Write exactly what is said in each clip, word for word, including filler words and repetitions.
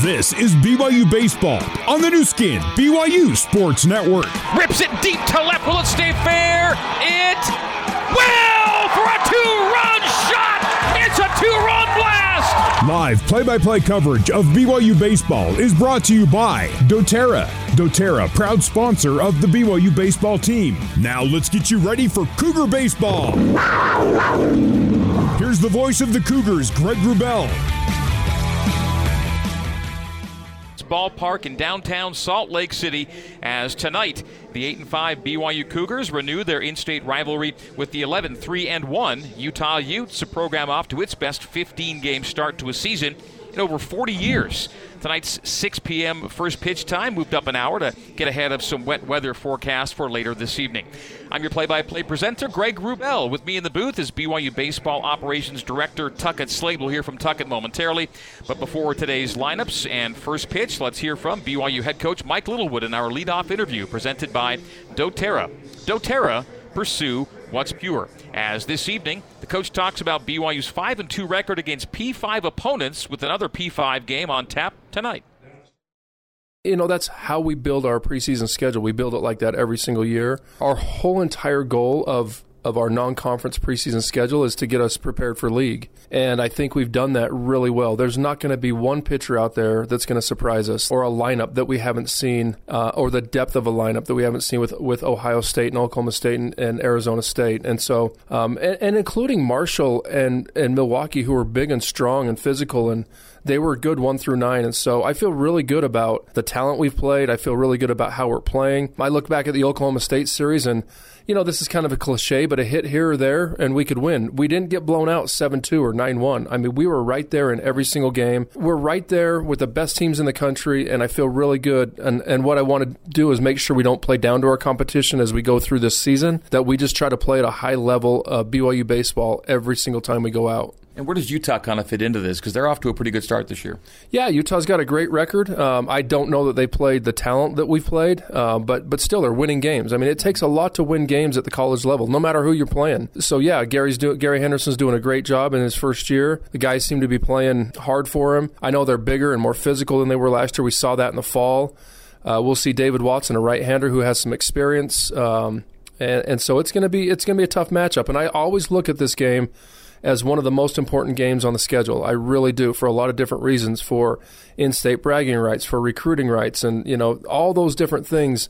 This is B Y U Baseball on the new skin, B Y U Sports Network. Rips it deep to left. Will it stay fair? It will for a two-run shot. It's a two-run blast. Live play-by-play coverage of B Y U Baseball is brought to you by doTERRA. doTERRA, proud sponsor of the B Y U baseball team. Now let's get you ready for Cougar Baseball. Here's the voice of the Cougars, Greg Rubel. Ballpark in downtown Salt Lake City as tonight the eight and five B Y U Cougars renew their in-state rivalry with the eleven three and one Utah Utes, a program off to its best fifteen-game start to a season in over forty years. Tonight's six p.m. first pitch time moved up an hour to get ahead of some wet weather forecast for later this evening. I'm your play-by-play presenter, Greg Rubel. With me in the booth is B Y U Baseball Operations Director Tuckett Slade. We'll hear from Tuckett momentarily. But before today's lineups and first pitch, let's hear from B Y U head coach Mike Littlewood in our leadoff interview presented by doTERRA. doTERRA, pursue what's pure. As this evening, the coach talks about B Y U's five and two record against P five opponents with another P five game on tap tonight. You know, that's how we build our preseason schedule. We build it like that every single year. Our whole entire goal of, of our non-conference preseason schedule is to get us prepared for league. And I think we've done that really well. There's not going to be one pitcher out there that's going to surprise us, or a lineup that we haven't seen, uh, or the depth of a lineup that we haven't seen with, with Ohio State and Oklahoma State and, and Arizona State. And so, um, and, and including Marshall and, and Milwaukee, who are big and strong and physical, and they were good one through nine, and so I feel really good about the talent we've played. I feel really good about how we're playing. I look back at the Oklahoma State series, and, you know, this is kind of a cliche, but a hit here or there, and we could win. We didn't get blown out seven two or nine one. I mean, we were right there in every single game. We're right there with the best teams in the country, and I feel really good. And, and what I want to do is make sure we don't play down to our competition as we go through this season, that we just try to play at a high level of B Y U baseball every single time we go out. And where does Utah kind of fit into this? Because they're off to a pretty good start this year. Yeah, Utah's got a great record. Um, I don't know that they played the talent that we've played, uh, but but still they're winning games. I mean, it takes a lot to win games at the college level, no matter who you're playing. So, yeah, Gary's do- Gary Henderson's doing a great job in his first year. The guys seem to be playing hard for him. I know they're bigger and more physical than they were last year. We saw that in the fall. Uh, we'll see David Watson, a right-hander who has some experience. Um, and, and so it's going to be it's going to be a tough matchup. And I always look at this game as one of the most important games on the schedule. I really do, for a lot of different reasons, for in-state bragging rights, for recruiting rights, and, you know, all those different things.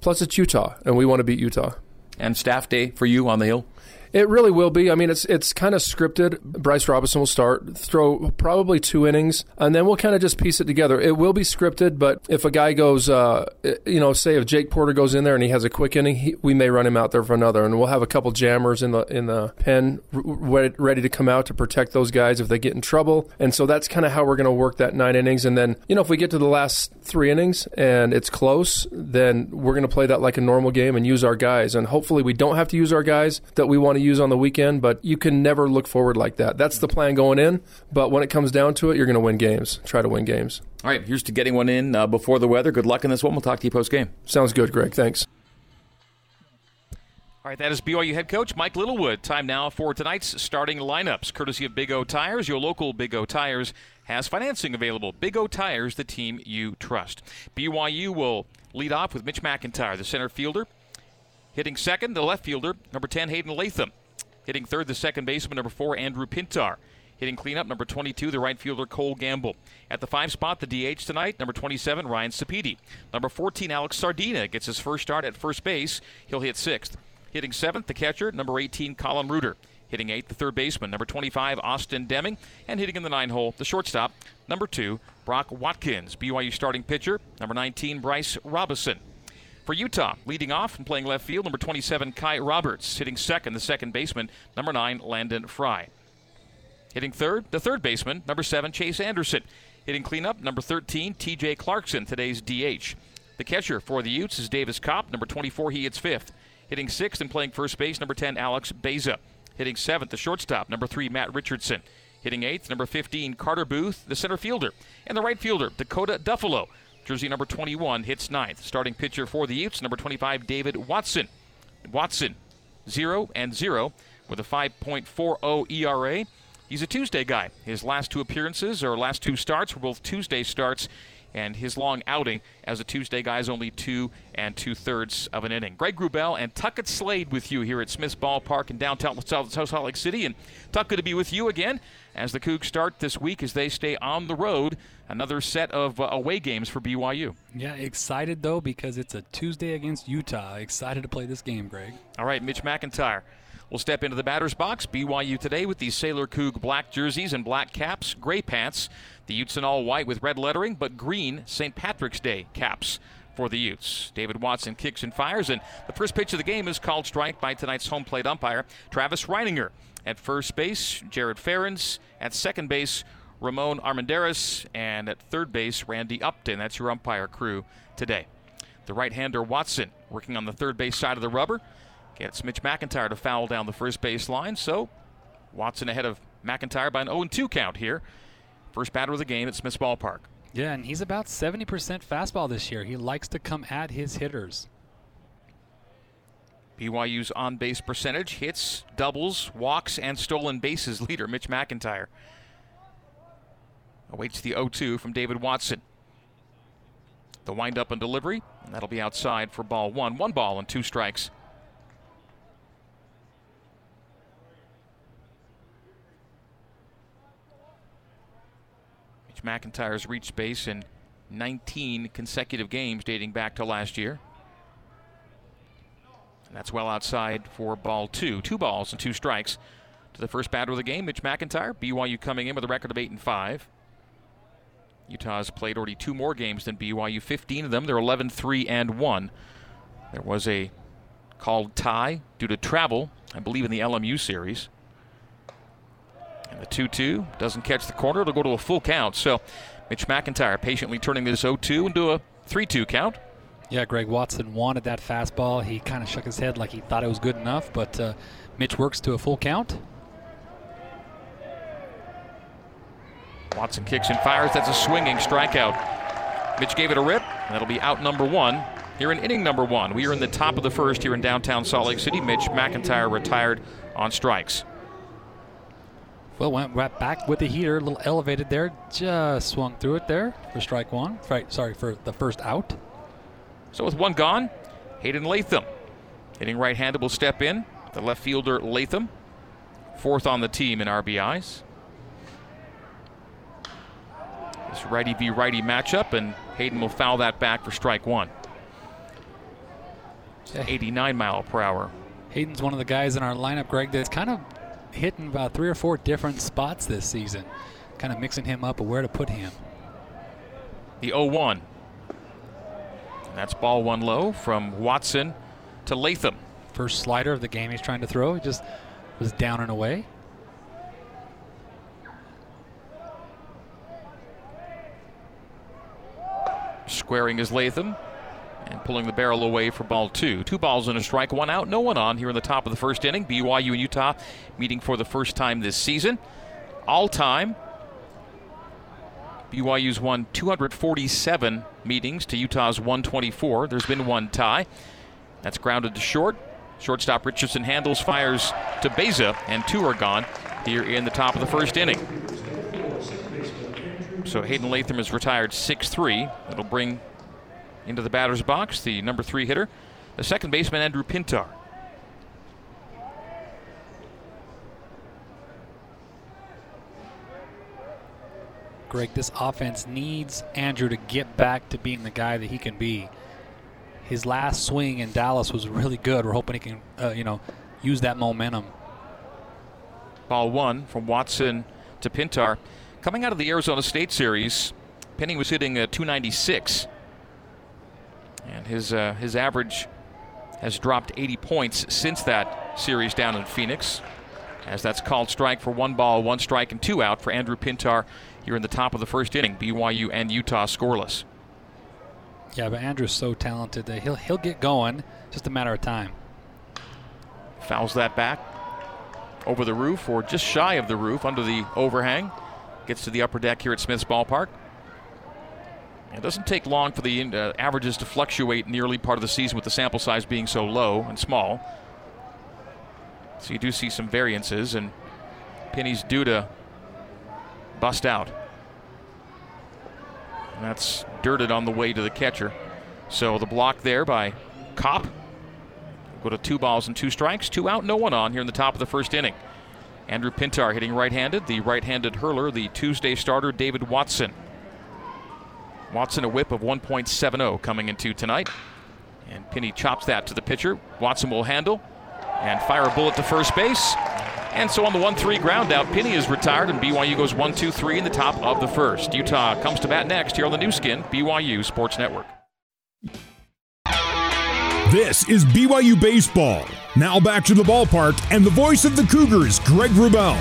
Plus, it's Utah, and we want to beat Utah. And staff day for you on the Hill? It really will be. I mean, it's it's kind of scripted. Bryce Robison will start, throw probably two innings, and then we'll kind of just piece it together. It will be scripted, but if a guy goes, uh, you know, say if Jake Porter goes in there and he has a quick inning, he, we may run him out there for another, and we'll have a couple jammers in the in the pen re- ready to come out to protect those guys if they get in trouble. And so that's kind of how we're going to work that nine innings. And then, you know, if we get to the last three innings and it's close, then we're going to play that like a normal game and use our guys. And hopefully we don't have to use our guys that we want to use on the weekend, but you can never look forward like that. That's the plan going in, but when it comes down to it, you're going to win games. Try to win games. All right, here's to getting one in uh, before the weather. Good luck in this one. We'll talk to you post-game. Sounds good, Greg. Thanks. All right, that is B Y U head coach Mike Littlewood. Time now for tonight's starting lineups, courtesy of Big O Tires. Your local Big O Tires has financing available. Big O Tires, the team you trust. B Y U will lead off with Mitch McIntyre, the center fielder. Hitting second, the left fielder, number ten, Hayden Latham. Hitting third, the second baseman, number four, Andrew Pintar. Hitting cleanup, number twenty-two, the right fielder, Cole Gamble. At the five spot, the D H tonight, number twenty-seven, Ryan Sepeda. Number fourteen, Alex Sardina gets his first start at first base. He'll hit sixth. Hitting seventh, the catcher, number eighteen, Colin Reuter. Hitting eighth, the third baseman, number twenty-five, Austin Deming. And hitting in the nine hole, the shortstop, number two, Brock Watkins. B Y U starting pitcher, number nineteen, Bryce Robison. For Utah, leading off and playing left field, number twenty-seven, Kai Roberts. Hitting second, the second baseman, number nine, Landon Fry. Hitting third, the third baseman, number seven, Chase Anderson. Hitting cleanup, number thirteen, T J Clarkson, today's D H. The catcher for the Utes is Davis Cobb, number twenty-four, he hits fifth. Hitting sixth and playing first base, number ten, Alex Baeza. Hitting seventh, the shortstop, number three, Matt Richardson. Hitting eighth, number fifteen, Carter Booth, the center fielder. And the right fielder, Dakota Duffalo. Jersey number twenty-one hits ninth. Starting pitcher for the Utes, number twenty-five, David Watson. Watson, zero and zero with a five point four oh E R A. he's a Tuesday guy. His last two appearances or last two starts were both Tuesday starts, and his long outing as a Tuesday guy is only two and two-thirds of an inning. Greg Rubel and Tuckett Slade with you here at Smith's Ballpark in downtown South Salt Lake City. And Tuck, good to be with you again as the Cougs start this week as they stay on the road. Another set of uh, away games for B Y U. Yeah, excited, though, because it's a Tuesday against Utah. Excited to play this game, Greg. All right, Mitch McIntyre will step into the batter's box. B Y U today with the Sailor Coug black jerseys and black caps, gray pants. The Utes in all white with red lettering, but green Saint Patrick's Day caps for the Utes. David Watson kicks and fires, and the first pitch of the game is called strike by tonight's home plate umpire, Travis Reininger. At first base, Jared Ferens. At second base, Ramon Armendariz. And at third base, Randy Upton. That's your umpire crew today. The right-hander Watson working on the third base side of the rubber. Gets Mitch McIntyre to foul down the first base line, so Watson ahead of McIntyre by an oh and two count here. First batter of the game at Smith's Ballpark. Yeah, and he's about seventy percent fastball this year. He likes to come at his hitters. B Y U's on-base percentage, hits, doubles, walks, and stolen bases leader, Mitch McIntyre. Awaits the oh two from David Watson. The windup and delivery, and that'll be outside for ball one. One ball and two strikes. McIntyre's reached base in nineteen consecutive games dating back to last year. And that's well outside for ball two. Two balls and two strikes to the first batter of the game, Mitch McIntyre. B Y U coming in with a record of eight and five. Utah's played already two more games than B Y U, fifteen of them. They're eleven three and one. There was a called tie due to travel, I believe, in the L M U series. And the two two doesn't catch the corner. It'll go to a full count. So Mitch McIntyre patiently turning this oh two into a three two count. Yeah, Greg, Watson wanted that fastball. He kind of shook his head like he thought it was good enough, but uh, Mitch works to a full count. Watson kicks and fires. That's a swinging strikeout. Mitch gave it a rip. And that'll be out number one here in inning number one. We are in the top of the first here in downtown Salt Lake City. Mitch McIntyre retired on strikes. Well, went right back with the heater, a little elevated there. Just swung through it there for strike one. Right, sorry, for the first out. So with one gone, Hayden Latham, hitting right-handed, will step in. The left fielder, Latham, fourth on the team in R B Is. This righty v righty matchup, and Hayden will foul that back for strike one. It's an eighty-nine mile per hour. Hayden's one of the guys in our lineup, Greg, that's kind of hitting about three or four different spots this season, kind of mixing him up of where to put him. The oh one. And that's ball one low from Watson to Latham. First slider of the game he's trying to throw. It just was down and away. Squaring is Latham and pulling the barrel away for ball two. Two balls and a strike, one out, no one on here in the top of the first inning. B Y U and Utah meeting for the first time this season. All time, B Y U's won two hundred forty-seven meetings to Utah's one twenty-four. There's been one tie. That's grounded to short. Shortstop Richardson handles, fires to Baeza, and two are gone here in the top of the first inning. So Hayden Latham is retired six three. That'll bring into the batter's box the number three hitter, the second baseman, Andrew Pintar. Greg, this offense needs Andrew to get back to being the guy that he can be. His last swing in Dallas was really good. We're hoping he can, uh, you know, use that momentum. Ball one from Watson to Pintar. Coming out of the Arizona State Series, Penning was hitting a two ninety-six. And his uh, his average has dropped eighty points since that series down in Phoenix, as that's called strike for one ball, one strike, and two out for Andrew Pintar here in the top of the first inning. B Y U and Utah scoreless. Yeah, but Andrew's so talented that he'll, he'll get going, just a matter of time. Fouls that back over the roof, or just shy of the roof, under the overhang. Gets to the upper deck here at Smith's Ballpark. It doesn't take long for the uh, averages to fluctuate in the early part of the season with the sample size being so low and small. So you do see some variances, and Penny's due to bust out. And that's dirted on the way to the catcher. So the block there by Kopp. Go to two balls and two strikes, two out, no one on here in the top of the first inning. Andrew Pintar hitting right-handed, the right-handed hurler, the Tuesday starter, David Watson. Watson a whip of one point seven oh coming into tonight. And Pinney chops that to the pitcher. Watson will handle and fire a bullet to first base. And so on the one three ground out, Pinney is retired, and B Y U goes one two three in the top of the first. Utah comes to bat next here on the new skin, B Y U Sports Network. This is B Y U Baseball. Now back to the ballpark and the voice of the Cougars, Greg Rubel.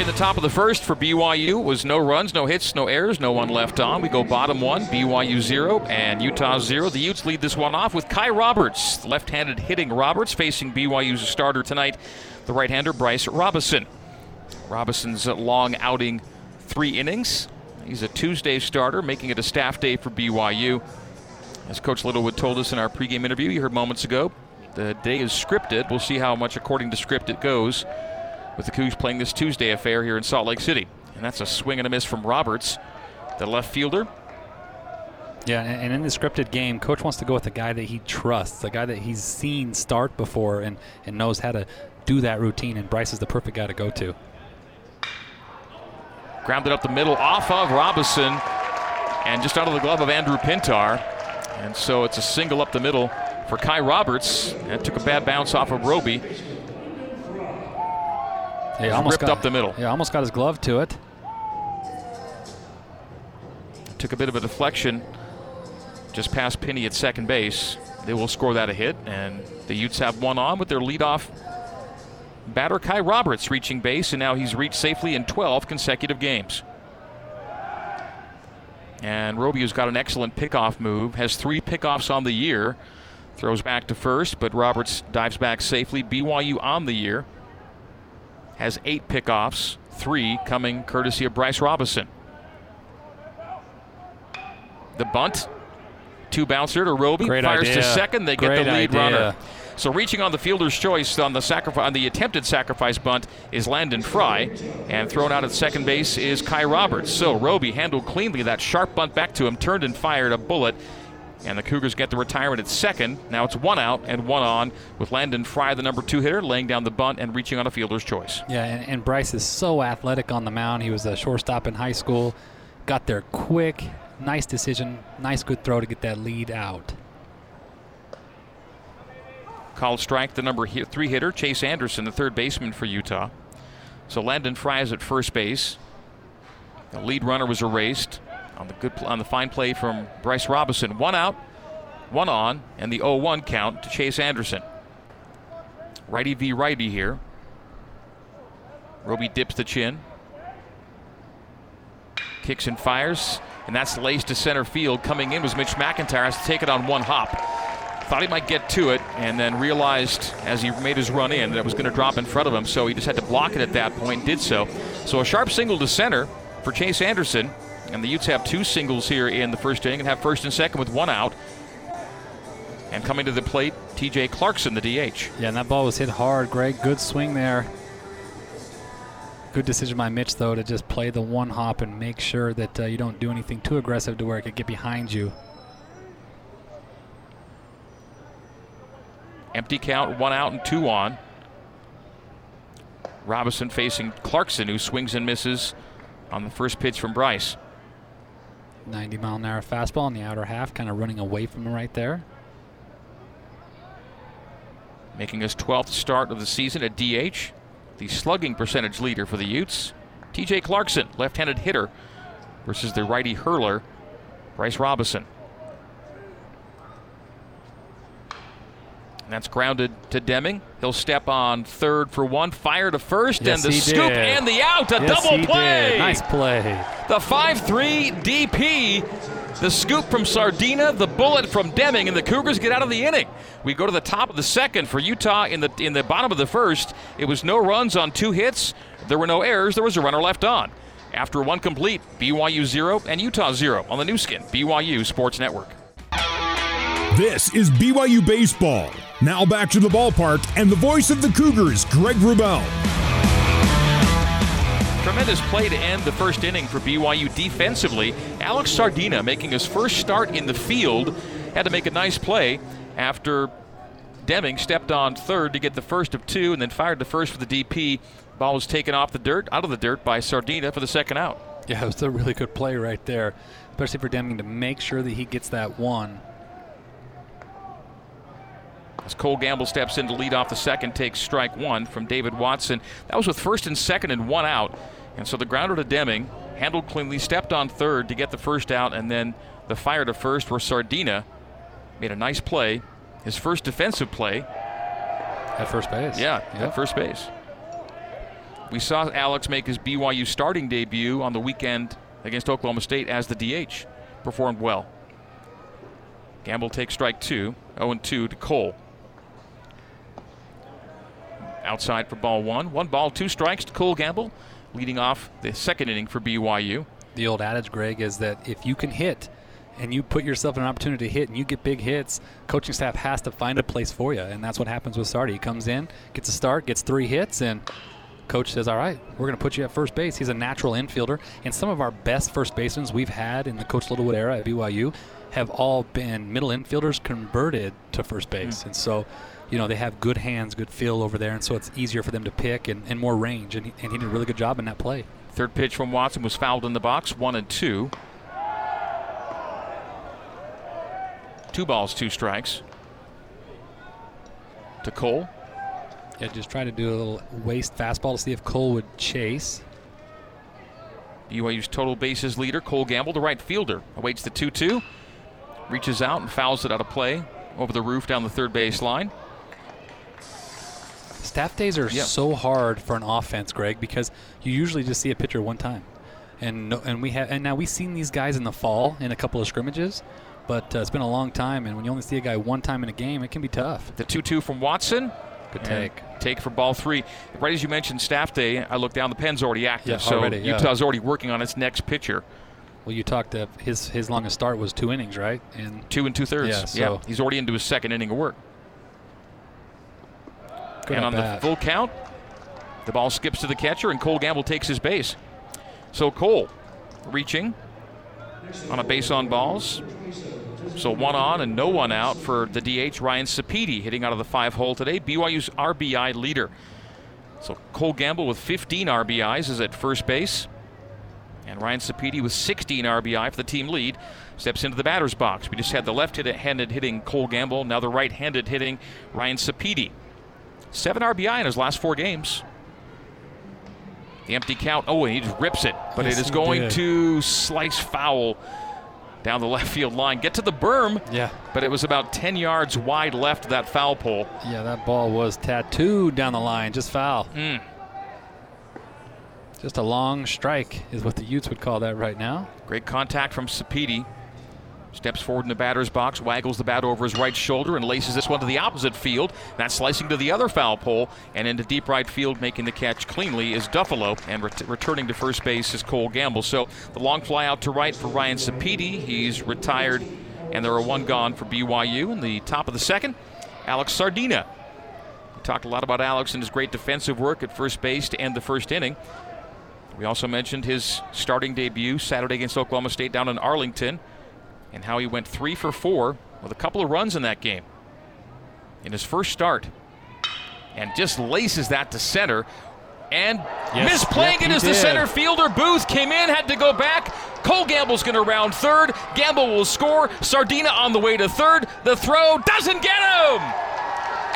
In the top of the first for B Y U was no runs, no hits, no errors, no one left on. We go bottom one, B Y U zero and Utah zero. The Utes lead this one off with Kai Roberts, left-handed hitting Roberts, facing B Y U's starter tonight, the right-hander Bryce Robison. Robison's long outing, three innings. He's a Tuesday starter, making it a staff day for B Y U. As Coach Littlewood told us in our pregame interview you heard moments ago, the day is scripted. We'll see how much according to script it goes with the Cougs playing this Tuesday affair here in Salt Lake City. And that's a swing and a miss from Roberts, the left fielder. Yeah, and in the scripted game, Coach wants to go with the guy that he trusts, the guy that he's seen start before and, and knows how to do that routine, and Bryce is the perfect guy to go to. Grounded up the middle off of Robison and just out of the glove of Andrew Pintar. And so it's a single up the middle for Kai Roberts. That took a bad bounce off of Roby. He almost ripped got, up the middle. Yeah, almost got his glove to it. Took a bit of a deflection just past Pinney at second base. They will score that a hit, and the Utes have one on with their leadoff batter Kai Roberts reaching base, and now he's reached safely in twelve consecutive games. And Robio's got an excellent pickoff move, has three pickoffs on the year, throws back to first, but Roberts dives back safely. B Y U on the year has eight pickoffs, three coming courtesy of Bryce Robison. The bunt, two bouncer to Roby, Great fires idea. to second, they Great get the lead idea. runner. So reaching on the fielder's choice on the sacrifice, on the attempted sacrifice bunt is Landon Fry, and thrown out at second base is Kai Roberts. So Roby handled cleanly that sharp bunt back to him, turned and fired a bullet, and the Cougars get the retirement at second. Now it's one out and one on with Landon Fry, the number two hitter, laying down the bunt and reaching on a fielder's choice. Yeah, and, and Bryce is so athletic on the mound. He was a shortstop in high school, got there quick, nice decision, nice good throw to get that lead out. Called strike, the number three hitter, Chase Anderson, the third baseman for Utah. So Landon Fry is at first base. The lead runner was erased on the good, on the fine play from Bryce Robison. One out, one on, and the oh one count to Chase Anderson. Righty v. righty here. Roby dips the chin. Kicks and fires, and that's laced to center field. Coming in was Mitch McIntyre. Has to take it on one hop. Thought he might get to it, and then realized as he made his run in that it was going to drop in front of him, so he just had to block it at that point, did so. So a sharp single to center for Chase Anderson, and the Utes have two singles here in the first inning and have first and second with one out. And coming to the plate, T J Clarkson, the D H. Yeah, and that ball was hit hard, Greg. Good swing there. Good decision by Mitch, though, to just play the one hop and make sure that uh, you don't do anything too aggressive to where it could get behind you. Empty count, one out and two on. Robison facing Clarkson, who swings and misses on the first pitch from Bryce. ninety mile an hour fastball in the outer half, kind of running away from him right there. Making his twelfth start of the season at D H, the slugging percentage leader for the Utes, T J Clarkson, left-handed hitter versus the righty hurler, Bryce Robison. That's grounded to Deming. He'll step on third for one. Fire to first, yes, and the scoop did. and the out. A yes, double play. Did. Nice play. The five three D P. The scoop from Sardina. The bullet from Deming, and the Cougars get out of the inning. We go to the top of the second for Utah. In the in the bottom of the first, it was no runs on two hits. There were no errors. There was a runner left on. After one complete, B Y U zero and Utah zero on the new skin, B Y U Sports Network. This is B Y U Baseball. Now back to the ballpark and the voice of the Cougars, Greg Rubel. Tremendous play to end the first inning for B Y U defensively. Alex Sardina making his first start in the field. Had to make a nice play after Deming stepped on third to get the first of two and then fired the first for the D P. Ball was taken off the dirt, out of the dirt by Sardina for the second out. Yeah, it was a really good play right there, especially for Deming to make sure that he gets that one. As Cole Gamble steps in to lead off the second, takes strike one from David Watson. That was with first and second and one out. And so the grounder to Deming, handled cleanly, stepped on third to get the first out, and then the fire to first where Sardina made a nice play. His first defensive play. At first base. Yeah, yep. At first base. We saw Alex make his B Y U starting debut on the weekend against Oklahoma State as the D H. Performed well. Gamble takes strike two, oh and two to Cole. Outside for ball one. One ball, two strikes to Cole Gamble, leading off the second inning for B Y U. The old adage, Greg, is that if you can hit and you put yourself in an opportunity to hit and you get big hits, coaching staff has to find a place for you, and that's what happens with Sardi. He comes in, gets a start, gets three hits, and coach says, all right, we're going to put you at first base. He's a natural infielder, and some of our best first basemen we've had in the Coach Littlewood era at B Y U have all been middle infielders converted to first base. Mm-hmm. And so, you know, they have good hands, good feel over there, and so it's easier for them to pick and, and more range, and he, and he did a really good job in that play. Third pitch from Watson was fouled in the box, one and two. Two balls, two strikes to Cole. Yeah, just trying to do a little waist fastball to see if Cole would chase. B Y U's total bases leader, Cole Gamble, the right fielder, awaits the two two. Reaches out and fouls it out of play over the roof down the third base line. Staff days are yep. so hard for an offense, Greg, because you usually just see a pitcher one time. And no, and we have and now we've seen these guys in the fall in a couple of scrimmages, but uh, it's been a long time, and when you only see a guy one time in a game, it can be tough. The two two from Watson. Good take. And take for ball three. Right as you mentioned staff day, I look down, the pen's already active, yeah, so already, yeah. Utah's already working on its next pitcher. Well, you talked to his his longest start was two innings, right? And two and two-thirds. Yeah, so yeah, he's already into his second inning of work. Good and on bat. The full count, the ball skips to the catcher, and Cole Gamble takes his base. So Cole reaching on a base on balls. So one on and no one out for the D H, Ryan Sepeda, hitting out of the five hole today, B Y U's R B I leader. So Cole Gamble with fifteen R B Is is at first base. And Ryan Sepeda with sixteen R B I for the team lead steps into the batter's box. We just had the left-handed hitting Cole Gamble, now the right-handed hitting Ryan Sepeda. Seven R B I in his last four games. The empty count. Oh, and he just rips it, but yes, it is going did. to slice foul down the left field line. Get to the berm. Yeah. But it was about ten yards wide left of that foul pole. Yeah, that ball was tattooed down the line. Just foul. Mm. Just a long strike is what the Utes would call that right now. Great contact from Sepeda. Steps forward in the batter's box, waggles the bat over his right shoulder, and laces this one to the opposite field. That's slicing to the other foul pole, and into deep right field, making the catch cleanly is Duffalo, and ret- returning to first base is Cole Gamble. So the long fly out to right for Ryan Sepeda. He's retired, and there are one gone for B Y U. In the top of the second, Alex Sardina. We talked a lot about Alex and his great defensive work at first base to end the first inning. We also mentioned his starting debut Saturday against Oklahoma State down in Arlington, and how he went three for four with a couple of runs in that game in his first start, and just laces that to center, and yes, misplaying yep, it as did. the center fielder. Booth came in, had to go back. Cole Gamble's going to round third. Gamble will score. Sardina on the way to third. The throw doesn't get him.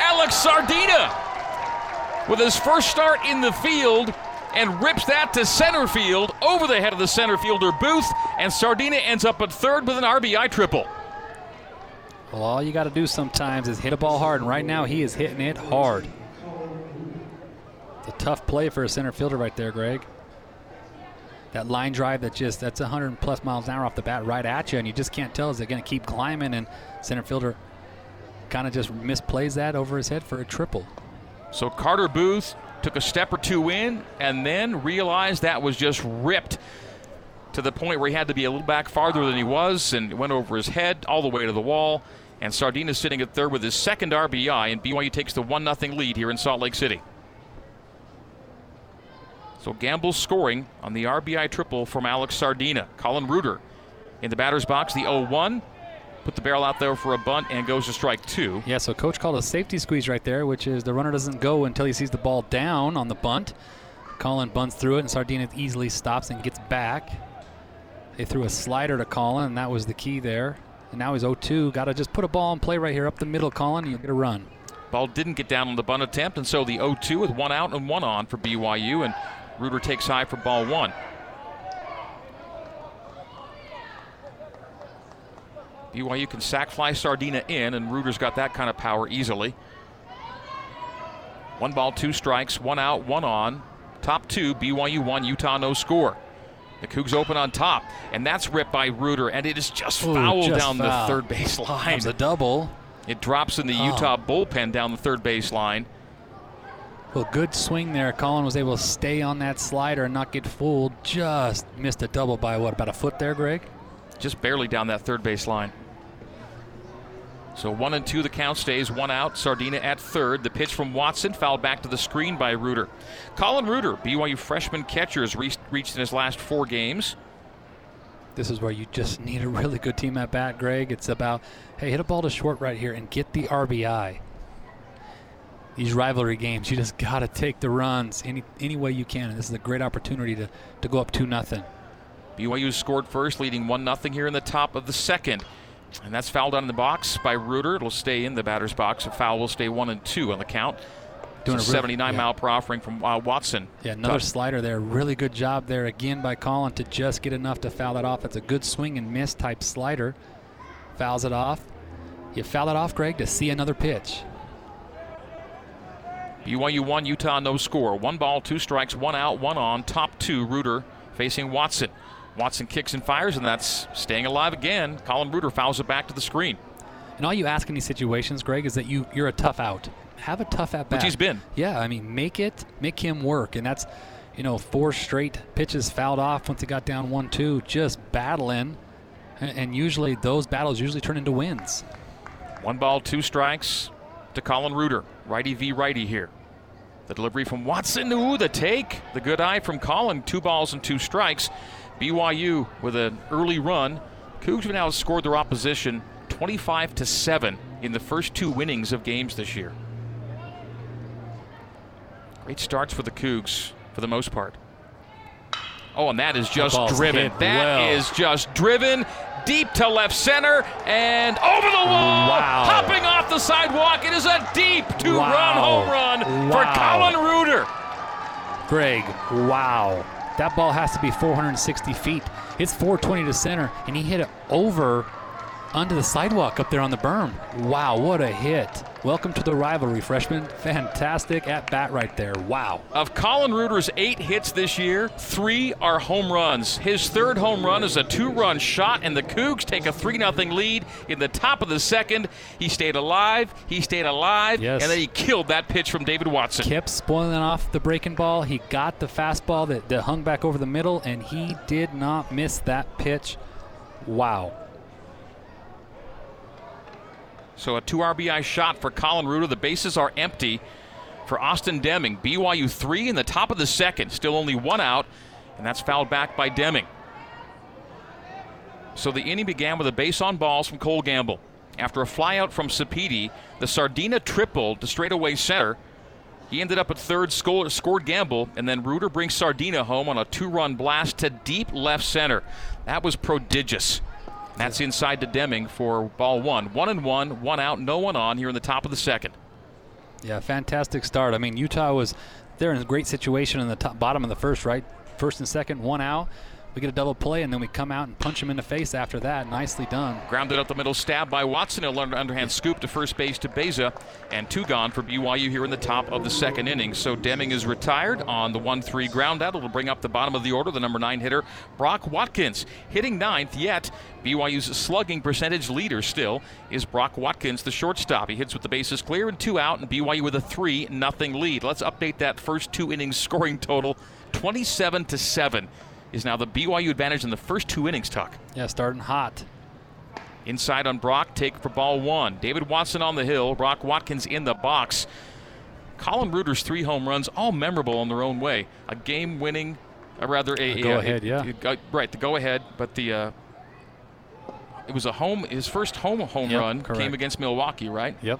Alex Sardina with his first start in the field, and rips that to center field, over the head of the center fielder Booth, and Sardina ends up at third with an R B I triple. Well, all you got to do sometimes is hit a ball hard, and right now he is hitting it hard. It's a tough play for a center fielder right there, Greg. That line drive that just, that's one hundred plus miles an hour off the bat right at you, and you just can't tell, is it going to keep climbing? And center fielder kind of just misplays that over his head for a triple. So Carter Booth took a step or two in, and then realized that was just ripped to the point where he had to be a little back farther than he was, and it went over his head all the way to the wall. And Sardina sitting at third with his second R B I, and B Y U takes the one nothing lead here in Salt Lake City. So Gamble scoring on the R B I triple from Alex Sardina. Colin Reuter in the batter's box, the oh one. Put the barrel out there for a bunt and goes to strike two. Yeah, so coach called a safety squeeze right there, which is the runner doesn't go until he sees the ball down on the bunt. Colin bunts through it, and Sardina easily stops and gets back. They threw a slider to Colin, and that was the key there. And now he's oh two. Got to just put a ball in play right here up the middle, Colin, and you'll get a run. Ball didn't get down on the bunt attempt, and so the oh two with one out and one on for B Y U, and Reuter takes high for ball one. B Y U can sack fly Sardina in, and Reuter's got that kind of power easily. One ball, two strikes, one out, one on. Top two, B Y U one, Utah no score. The Cougs open on top, and that's ripped by Reuter, and it is just Ooh, fouled just down fouled. the third base line. It was a double. It drops in the oh. Utah bullpen down the third base line. Well, good swing there. Colin was able to stay on that slider and not get fooled. Just missed a double by, what, about a foot there, Greg? Just barely down that third base line. So one and two, the count stays. One out, Sardina at third. The pitch from Watson, fouled back to the screen by Reuter. Colin Reuter, B Y U freshman catcher, has re- reached in his last four games. This is where you just need a really good team at bat, Greg. It's about, hey, hit a ball to short right here and get the R B I. These rivalry games, you just got to take the runs any any way you can. And this is a great opportunity to, to go up two nothing. B Y U scored first, leading one nothing here in the top of the second. And that's fouled on the box by Reuter. It'll stay in the batter's box. A foul will stay one and two on the count. Doing it's a seventy-nine yeah. mile per hour offering from uh, Watson. Yeah, another Tuck. slider there. Really good job there again by Colin to just get enough to foul that off. That's a good swing and miss type slider. Fouls it off. You foul it off, Greg, to see another pitch. B Y U one, Utah no score. One ball, two strikes, one out, one on. Top two, Reuter facing Watson. Watson kicks and fires, and that's staying alive again. Colin Reuter fouls it back to the screen. And all you ask in these situations, Greg, is that you, you're a tough out. Have a tough at-bat. Which he's been. Yeah, I mean, make it, make him work. And that's, you know, four straight pitches fouled off once he got down one two, just battling. And, and usually those battles usually turn into wins. One ball, two strikes to Colin Reuter. Righty v. righty here. The delivery from Watson. Ooh, the take. The good eye from Colin. Two balls and two strikes. B Y U with an early run. Cougs have now scored their opposition twenty-five to seven in the first two innings of games this year. Great starts for the Cougs for the most part. Oh, and that is just driven. That well. is just driven deep to left center and over the wall. Wow. Hopping off the sidewalk. It is a deep two-run wow. home run wow. for Colin Reuter. Greg, wow. That ball has to be four hundred sixty feet. It's four twenty to center, and he hit it over onto the sidewalk up there on the berm. Wow, what a hit. Welcome to the rivalry, freshman. Fantastic at-bat right there. Wow. Of Colin Reuter's eight hits this year, three are home runs. His third home run is a two-run shot, and the Cougs take a three nothing lead in the top of the second. He stayed alive. He stayed alive. Yes. And then he killed that pitch from David Watson. Kept spoiling off the breaking ball. He got the fastball that, that hung back over the middle, and he did not miss that pitch. Wow. So a two R B I shot for Colin Reuter. The bases are empty for Austin Deming. B Y U three in the top of the second. Still only one out, and that's fouled back by Deming. So the inning began with a base on balls from Cole Gamble. After a flyout from Sepeda, the Sardina triple to straightaway center. He ended up at third, sco- scored Gamble, and then Reuter brings Sardina home on a two-run blast to deep left center. That was prodigious. That's inside to Deming for ball one. One and one, one out, no one on here in the top of the second. Yeah, fantastic start. I mean, Utah was there in a great situation in the top, bottom of the first, right? First and second, one out. We get a double play, and then we come out and punch him in the face after that. Nicely done. Grounded up the middle, stabbed by Watson. He'll learn underhand scoop to first base to Baeza, and two gone for B Y U here in the top of the second inning. So Deming is retired on the one three ground out. It'll bring up the bottom of the order, the number nine hitter, Brock Watkins. Hitting ninth, yet B Y U's slugging percentage leader still is Brock Watkins, the shortstop. He hits with the bases clear and two out, and B Y U with a three nothing lead. Let's update that first two innings scoring total, twenty-seven to seven. Is now the B Y U advantage in the first two innings, Tuck. Yeah, starting hot. Inside on Brock, take for ball one. David Watson on the hill, Brock Watkins in the box. Colin Reuter's three home runs, all memorable in their own way. A game-winning, or rather a, a go-ahead, yeah. It, it, right, the go-ahead, but the uh, it was a home. His first home home yep, run correct. came against Milwaukee, right? Yep.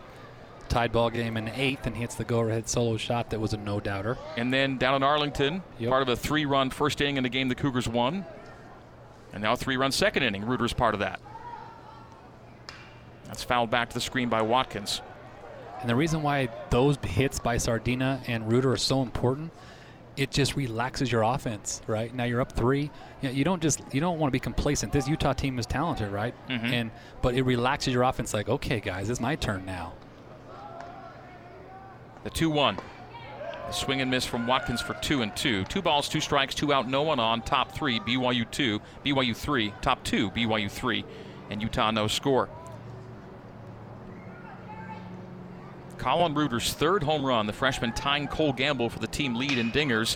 Tied ball game in eighth, and hits the go-ahead solo shot that was a no-doubter. And then down in Arlington, yep. part of a three-run first inning in the game the Cougars won. And now three-run second inning. Reuter's part of that. That's fouled back to the screen by Watkins. And the reason why those hits by Sardina and Reuter are so important, it just relaxes your offense, right? Now you're up three. You know, you don't just you don't want to be complacent. This Utah team is talented, right? Mm-hmm. And but it relaxes your offense. Like, okay, guys, it's my turn now. The two one. A swing and miss from Watkins for two and two. Two balls, two strikes, two out, no one on. Top three, B Y U two, B Y U three. Top two, B Y U three, and Utah no score. Colin Reuter's third home run, the freshman tying Cole Gamble for the team lead in dingers.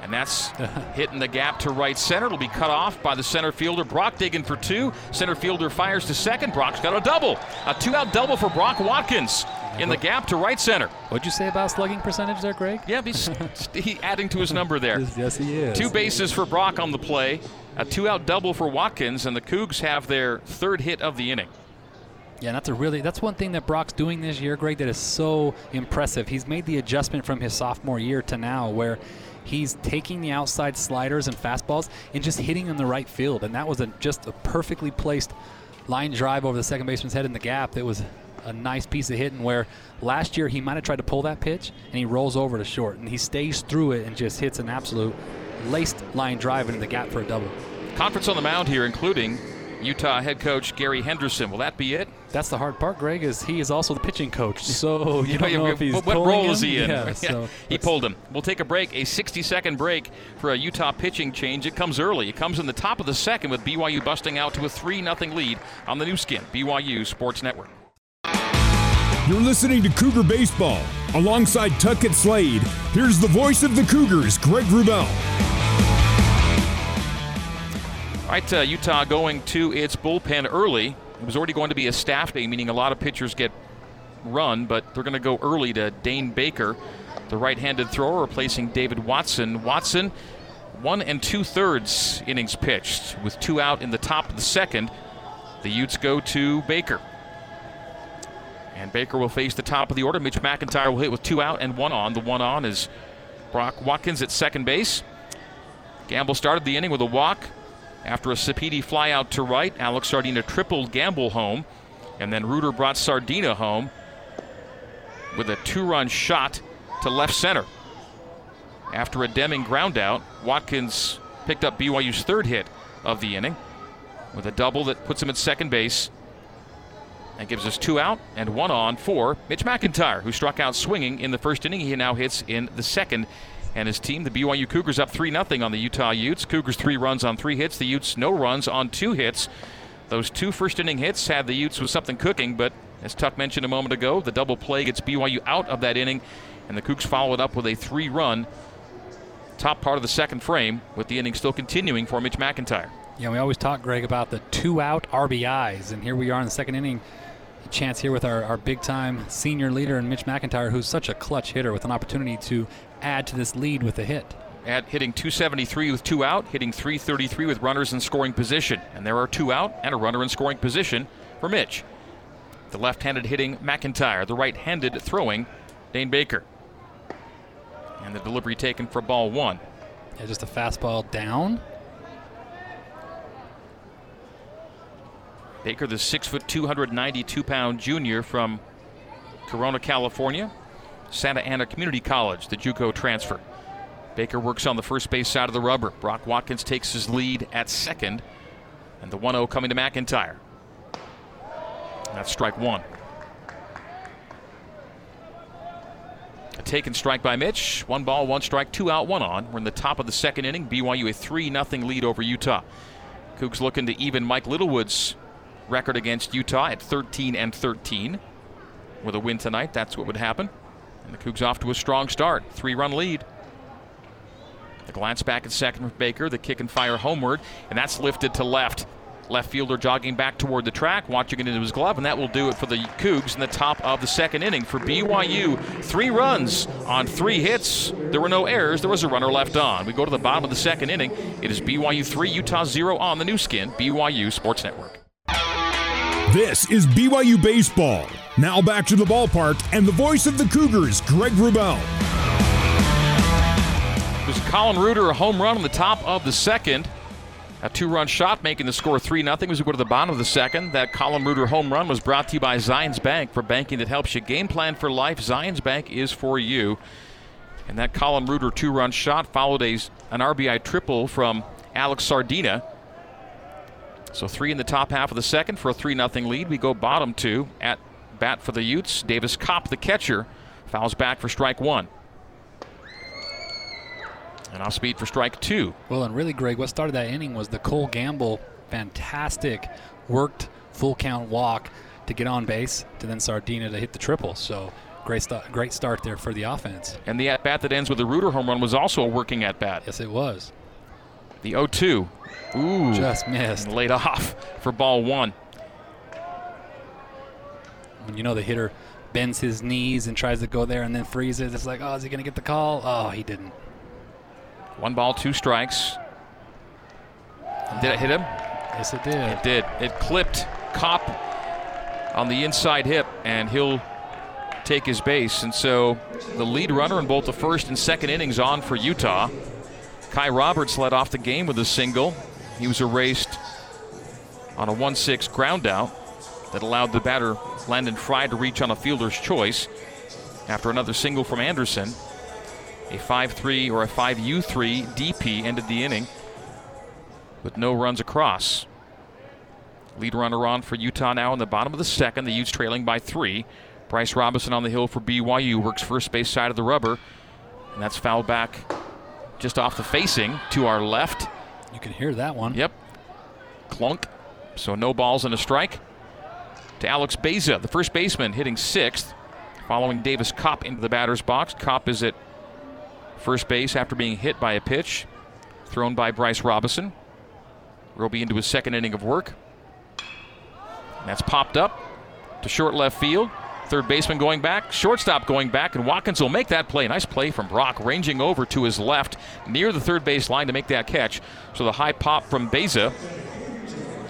And that's hitting the gap to right center. It'll be cut off by the center fielder. Brock digging for two. Center fielder fires to second. Brock's got a double. A two-out double for Brock Watkins in the gap to right center. What'd you say about slugging percentage there, Greg? Yeah, he's he adding to his number there. Yes, he is. Two bases for Brock on the play. A two-out double for Watkins, and the Cougs have their third hit of the inning. Yeah, that's a really that's one thing that Brock's doing this year, Greg, that is so impressive. He's made the adjustment from his sophomore year to now where he's taking the outside sliders and fastballs and just hitting in the right field. And that was a, just a perfectly placed line drive over the second baseman's head in the gap. That was a nice piece of hitting where last year he might have tried to pull that pitch and he rolls over to short. And he stays through it and just hits an absolute laced line drive into the gap for a double. Conference on the mound here, including Utah head coach Gary Henderson. Will that be it? That's the hard part, Greg, is he is also the pitching coach. So you don't know if he's What role him. is he in? Yeah, so he pulled him. We'll take a break, a sixty-second break for a Utah pitching change. It comes early. It comes in the top of the second with B Y U busting out to a three nothing lead on the new skin, B Y U Sports Network. You're listening to Cougar Baseball. Alongside Tuckett Slade, here's the voice of the Cougars, Greg Rubel. All right, uh, Utah going to its bullpen early. It was already going to be a staff day, meaning a lot of pitchers get run, but they're going to go early to Dane Baker, the right-handed thrower, replacing David Watson. Watson, one and two-thirds innings pitched with two out in the top of the second. The Utes go to Baker. And Baker will face the top of the order. Mitch McIntyre will hit with two out and one on. The one on is Brock Watkins at second base. Gamble started the inning with a walk. After a Sepeda fly out to right, Alex Sardina tripled Gamble home, and then Reuter brought Sardina home with a two-run shot to left center. After a Deming ground out, Watkins picked up B Y U's third hit of the inning with a double that puts him at second base. That gives us two out and one on for Mitch McIntyre, who struck out swinging in the first inning. He now hits in the second. And his team, the B Y U Cougars, up three nothing on the Utah Utes. Cougars three runs on three hits. The Utes no runs on two hits. Those two first-inning hits had the Utes with something cooking, but as Tuck mentioned a moment ago, the double play gets B Y U out of that inning, and the Cougs follow it up with a three-run top part of the second frame, with the inning still continuing for Mitch McIntyre. Yeah, we always talk, Greg, about the two-out R B Is, and here we are in the second inning. A chance here with our, our big-time senior leader in Mitch McIntyre, who's such a clutch hitter, with an opportunity to add to this lead with a hit. At hitting two seventy-three with two out, hitting three thirty-three with runners in scoring position. And there are two out and a runner in scoring position for Mitch. The left-handed hitting McIntyre, the right-handed throwing Dane Baker. And the delivery taken for ball one. Yeah, just a fastball down. Baker, the six foot, two hundred ninety-two pound junior from Corona, California. Santa Ana Community College, the JUCO transfer. Baker works on the first base side of the rubber. Brock Watkins takes his lead at second. And the one oh coming to McIntyre. That's strike one. A taken strike by Mitch. One ball, one strike, two out, one on. We're in the top of the second inning. B Y U a three nothing lead over Utah. Cougs looking to even Mike Littlewood's record against Utah at thirteen and thirteen. With a win tonight, that's what would happen. And the Cougs off to a strong start. Three-run lead. The glance back at second with Baker. The kick and fire homeward. And that's lifted to left. Left fielder jogging back toward the track, watching it into his glove, and that will do it for the Cougs in the top of the second inning. For B Y U, three runs on three hits. There were no errors. There was a runner left on. We go to the bottom of the second inning. It is B Y U three, Utah zero on the new skin, B Y U Sports Network. This is B Y U Baseball. Now back to the ballpark and the voice of the Cougars, Greg Rubel. It was Colin Reuter, a home run on the top of the second. A two-run shot making the score three nothing as we go to the bottom of the second. That Colin Reuter home run was brought to you by Zions Bank. For banking that helps you game plan for life, Zions Bank is for you. And that Colin Reuter two-run shot followed a, an R B I triple from Alex Sardina. So three in the top half of the second for a three nothing lead. We go bottom two. At bat for the Utes, Davis Cobb, the catcher, fouls back for strike one. And off speed for strike two. Well, and really, Greg, what started that inning was the Cole Gamble fantastic worked full count walk to get on base, to then Sardina to hit the triple. So great, st- great start there for the offense. And the at-bat that ends with the Reuter home run was also a working at-bat. Yes, it was. The oh two. Ooh. Just missed. Laid off for ball one. When you know the hitter bends his knees and tries to go there and then freezes, it's like, oh, is he going to get the call? Oh, he didn't. One ball, two strikes. Did it hit him? Yes, it did. It did. It clipped Kopp on the inside hip, and he'll take his base. And so the lead runner in both the first and second innings on for Utah. Kai Roberts led off the game with a single. He was erased on a one six ground out that allowed the batter, Landon Fry, to reach on a fielder's choice after another single from Anderson. A five three or a five U three D P ended the inning with no runs across. Lead runner on for Utah now in the bottom of the second. The Utes trailing by three. Bryce Robison on the hill for B Y U. Works first base side of the rubber. And that's fouled back just off the facing to our left. You can hear that one. Yep. Clunk. So no balls and a strike. To Alex Baeza, the first baseman, hitting sixth. Following Davis Cobb into the batter's box. Cobb is at first base after being hit by a pitch thrown by Bryce Robison. Roby into his second inning of work. And that's popped up to short left field. Third baseman going back, shortstop going back, and Watkins will make that play. Nice play from Brock, ranging over to his left near the third base line to make that catch. So the high pop from Baeza,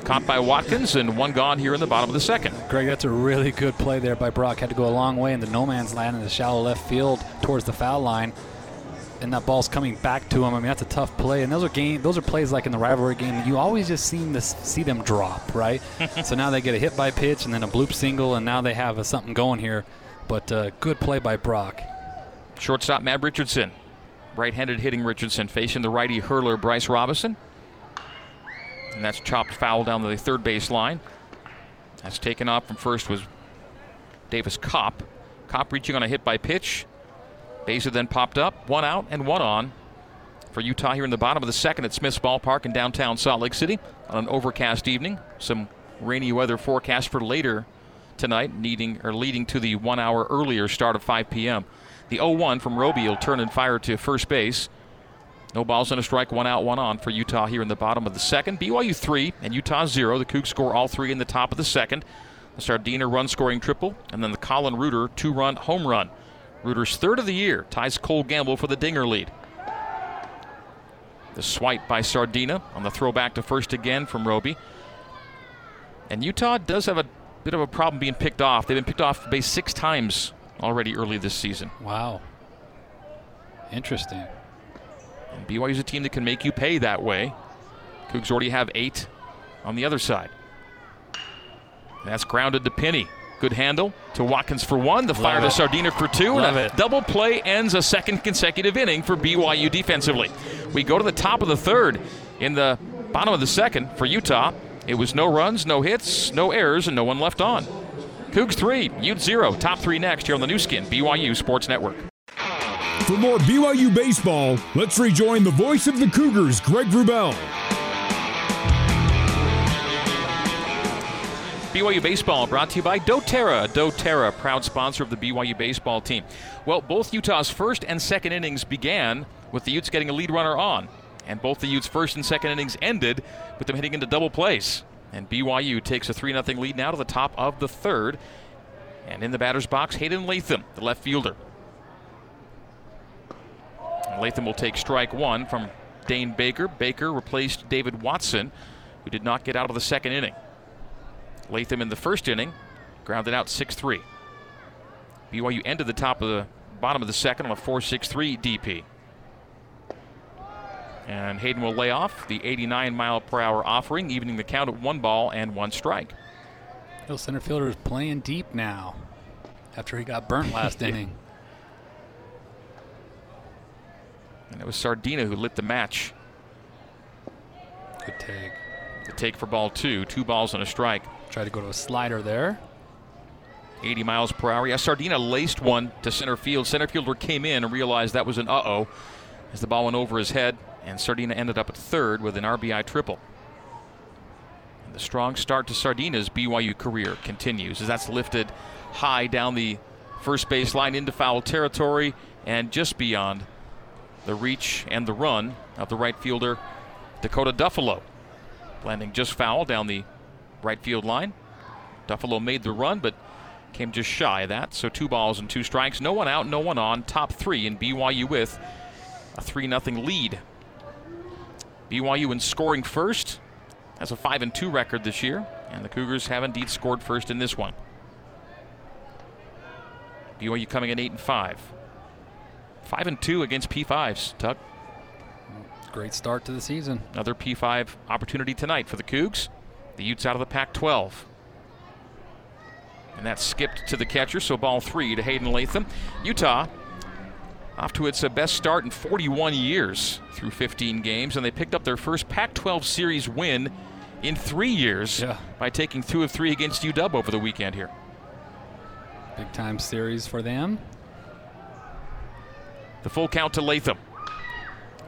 caught by Watkins, and one gone here in the bottom of the second. Greg, that's a really good play there by Brock. Had to go a long way in the no man's land in the shallow left field towards the foul line. And that ball's coming back to him. I mean, that's a tough play. And those are game, those are plays like in the rivalry game that you always just seem to see them drop, right? So now they get a hit by pitch and then a bloop single, and now they have a something going here. But uh, good play by Brock. Shortstop Matt Richardson. Right-handed hitting Richardson, facing the righty hurler Bryce Robison. And that's chopped foul down the third base line. That's taken off from first was Davis Cobb. Cobb reaching on a hit by pitch. Baeza then popped up, one out and one on for Utah here in the bottom of the second at Smith's Ballpark in downtown Salt Lake City on an overcast evening. Some rainy weather forecast for later tonight, needing or leading to the one hour earlier start of five p.m. The oh one from Roby will turn and fire to first base. No balls and a strike, one out, one on for Utah here in the bottom of the second. B Y U three and Utah zero. The Cougs score all three in the top of the second. The Sardina run-scoring triple, and then the Colin Reuter two-run home run. Reuter's third of the year ties Cole Gamble for the dinger lead. The swipe by Sardina on the throwback to first again from Roby. And Utah does have a bit of a problem being picked off. They've been picked off base six times already early this season. Wow. Interesting. And B Y U's a team that can make you pay that way. Cougs already have eight on the other side. And that's grounded to Penny. Good handle to Watkins for one. The fire to Sardina for two. And a double play ends a second consecutive inning for B Y U defensively. We go to the top of the third. In the bottom of the second for Utah, it was no runs, no hits, no errors, and no one left on. Cougs three, Ute zero. Top three next here on the new skin, B Y U Sports Network. For more B Y U baseball, let's rejoin the voice of the Cougars, Greg Rubel. B Y U Baseball brought to you by doTERRA. doTERRA, proud sponsor of the B Y U baseball team. Well, both Utah's first and second innings began with the Utes getting a lead runner on. And both the Utes' first and second innings ended with them hitting into double plays. And B Y U takes a three nothing lead now to the top of the third. And in the batter's box, Hayden Latham, the left fielder. And Latham will take strike one from Dane Baker. Baker replaced David Watson, who did not get out of the second inning. Latham in the first inning grounded out six three. B Y U ended the top of the bottom of the second on a four six three D P. And Hayden will lay off the eighty-nine mile per hour offering, evening the count at one ball and one strike. The center fielder is playing deep now after he got burnt last inning. And it was Sardina who lit the match. Good take. The take for ball two. Two balls and a strike. Tried to go to a slider there. eighty miles per hour. Yeah, Sardina laced one to center field. Center fielder came in and realized that was an uh-oh as the ball went over his head, and Sardina ended up at third with an R B I triple. And the strong start to Sardina's B Y U career continues as that's lifted high down the first base line into foul territory and just beyond the reach and the run of the right fielder Dakota Duffalo. Landing just foul down the right field line. Duffalo made the run but came just shy of that. So two balls and two strikes. No one out, no one on. Top three in B Y U with a three nothing lead. B Y U in scoring first has a five and two record this year, and the Cougars have indeed scored first in this one. B Y U coming in eight and five. five and two against P fives, Tuck. Great start to the season. Another P five opportunity tonight for the Cougs. The Utes out of the Pac twelve. And that skipped to the catcher, so ball three to Hayden Latham. Utah off to its best start in forty-one years through fifteen games, and they picked up their first Pac twelve series win in three years yeah. by taking two of three against U W over the weekend here. Big time series for them. The full count to Latham.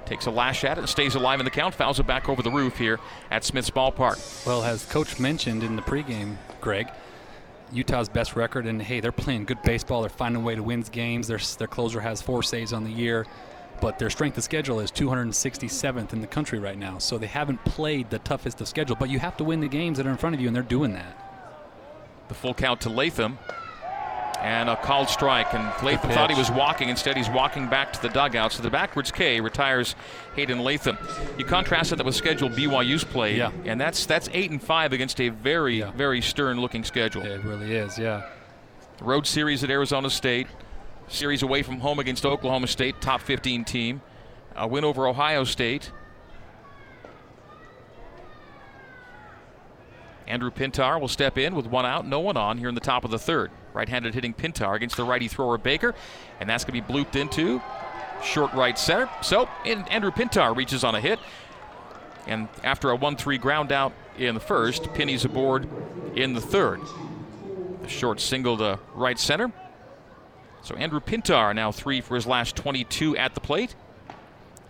Takes a lash at it and stays alive in the count. Fouls it back over the roof here at Smith's Ballpark. Well, as Coach mentioned in the pregame, Greg, Utah's best record, and hey, they're playing good baseball. They're finding a way to win games. Their, their closer has four saves on the year, but their strength of schedule is two hundred sixty-seventh in the country right now, so they haven't played the toughest of schedule, but you have to win the games that are in front of you, and they're doing that. The full count to Latham. And a called strike, and Latham thought he was walking. Instead, he's walking back to the dugout. So the backwards K retires Hayden Latham. You contrasted that with schedule B Y U's play, yeah. and that's that's eight and five against a very, yeah. very stern-looking schedule. It really is, yeah. Road series at Arizona State, series away from home against Oklahoma State, top fifteen team, a win over Ohio State. Andrew Pintar will step in with one out, no one on here in the top of the third. Right-handed hitting Pintar against the righty thrower Baker, and that's going to be blooped into short right center. So in, Andrew Pintar reaches on a hit, and after a one three ground out in the first, Penny's aboard in the third. A short single to right center. So Andrew Pintar now three for his last twenty-two at the plate,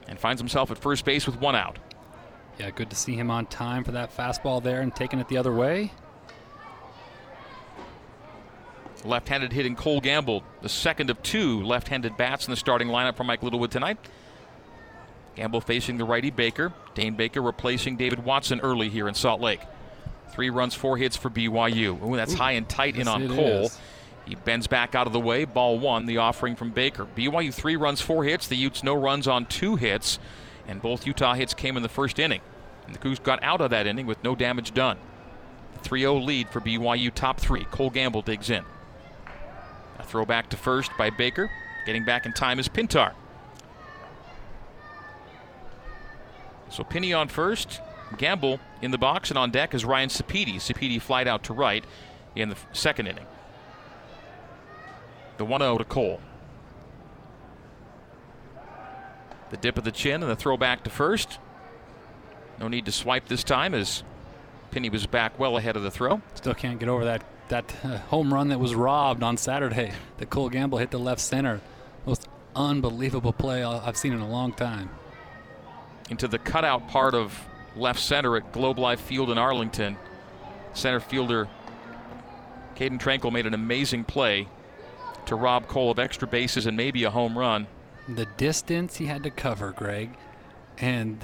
and finds himself at first base with one out. Yeah, good to see him on time for that fastball there and taking it the other way. Left-handed hitting Cole Gamble, the second of two left-handed bats in the starting lineup for Mike Littlewood tonight. Gamble facing the righty Baker. Dane Baker replacing David Watson early here in Salt Lake. Three runs, four hits for B Y U. Ooh, that's Ooh, high and tight yes in on Cole. Is. He bends back out of the way. Ball one, the offering from Baker. B Y U three runs, four hits. The Utes no runs on two hits. And both Utah hits came in the first inning. And the Cougs got out of that inning with no damage done. three oh lead for B Y U top three. Cole Gamble digs in. A throw back to first by Baker. Getting back in time is Pintar. So Penny on first. Gamble in the box, and on deck is Ryan Sepeda. Sepeda flied out to right in the second inning. The one oh to Cole. The dip of the chin and the throw back to first. No need to swipe this time as Penny was back well ahead of the throw. Still can't get over that that uh, home run that was robbed on Saturday. That Cole Gamble hit the left center. Most unbelievable play I've seen in a long time. Into the cutout part of left center at Globe Life Field in Arlington. Center fielder Caden Tranquil made an amazing play to rob Cole of extra bases and maybe a home run. The distance he had to cover, Greg, and